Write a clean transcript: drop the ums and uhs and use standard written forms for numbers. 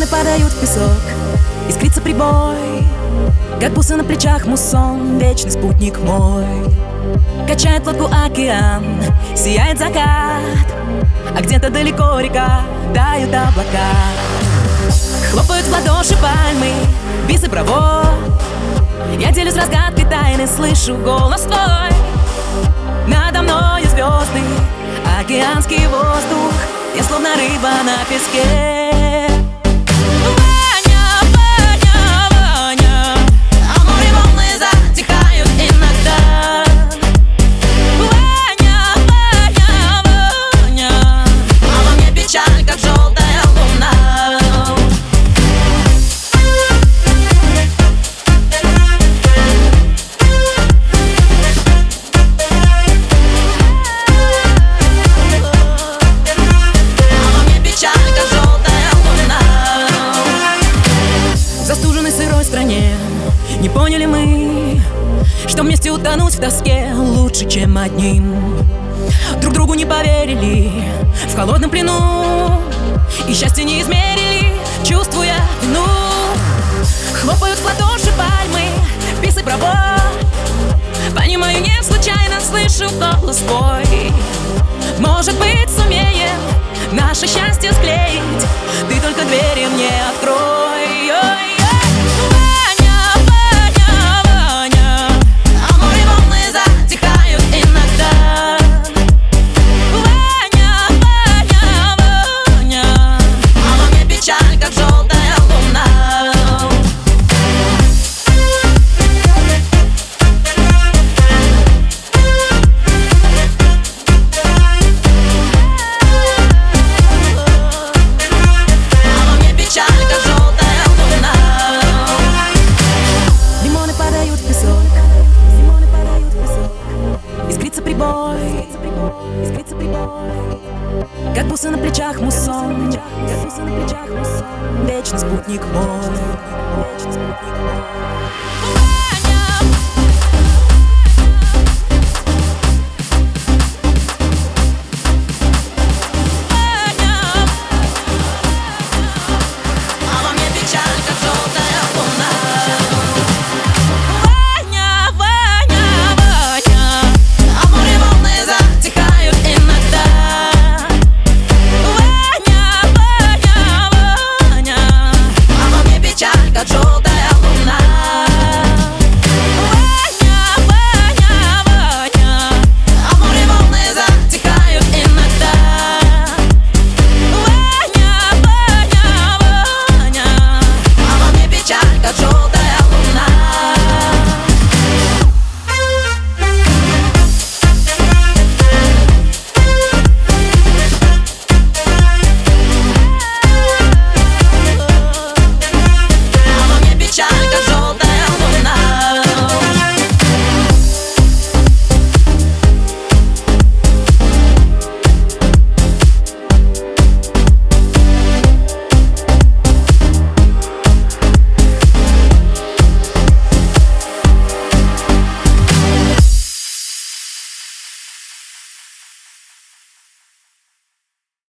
Миллионы падают в песок, искрится прибой, как бусы на плечах муссон, вечный спутник мой. Качает лодку океан, сияет закат, а где-то далеко река, тают облака. Хлопают в ладоши пальмы, бис браво. Я делюсь разгадкой тайны, слышу голос твой. Надо мною звезды, океанский воздух, я словно рыба на песке. Не поняли мы, что вместе утонуть в тоске лучше, чем одним. Друг другу не поверили в холодном плену, и счастье не измерили, чувствуя вину. Хлопают в ладоши пальмы, бис и браво. Понимаю, не случайно слышу голос твой. Может быть, сумеем наше счастье склеить, ты только двери мне открой.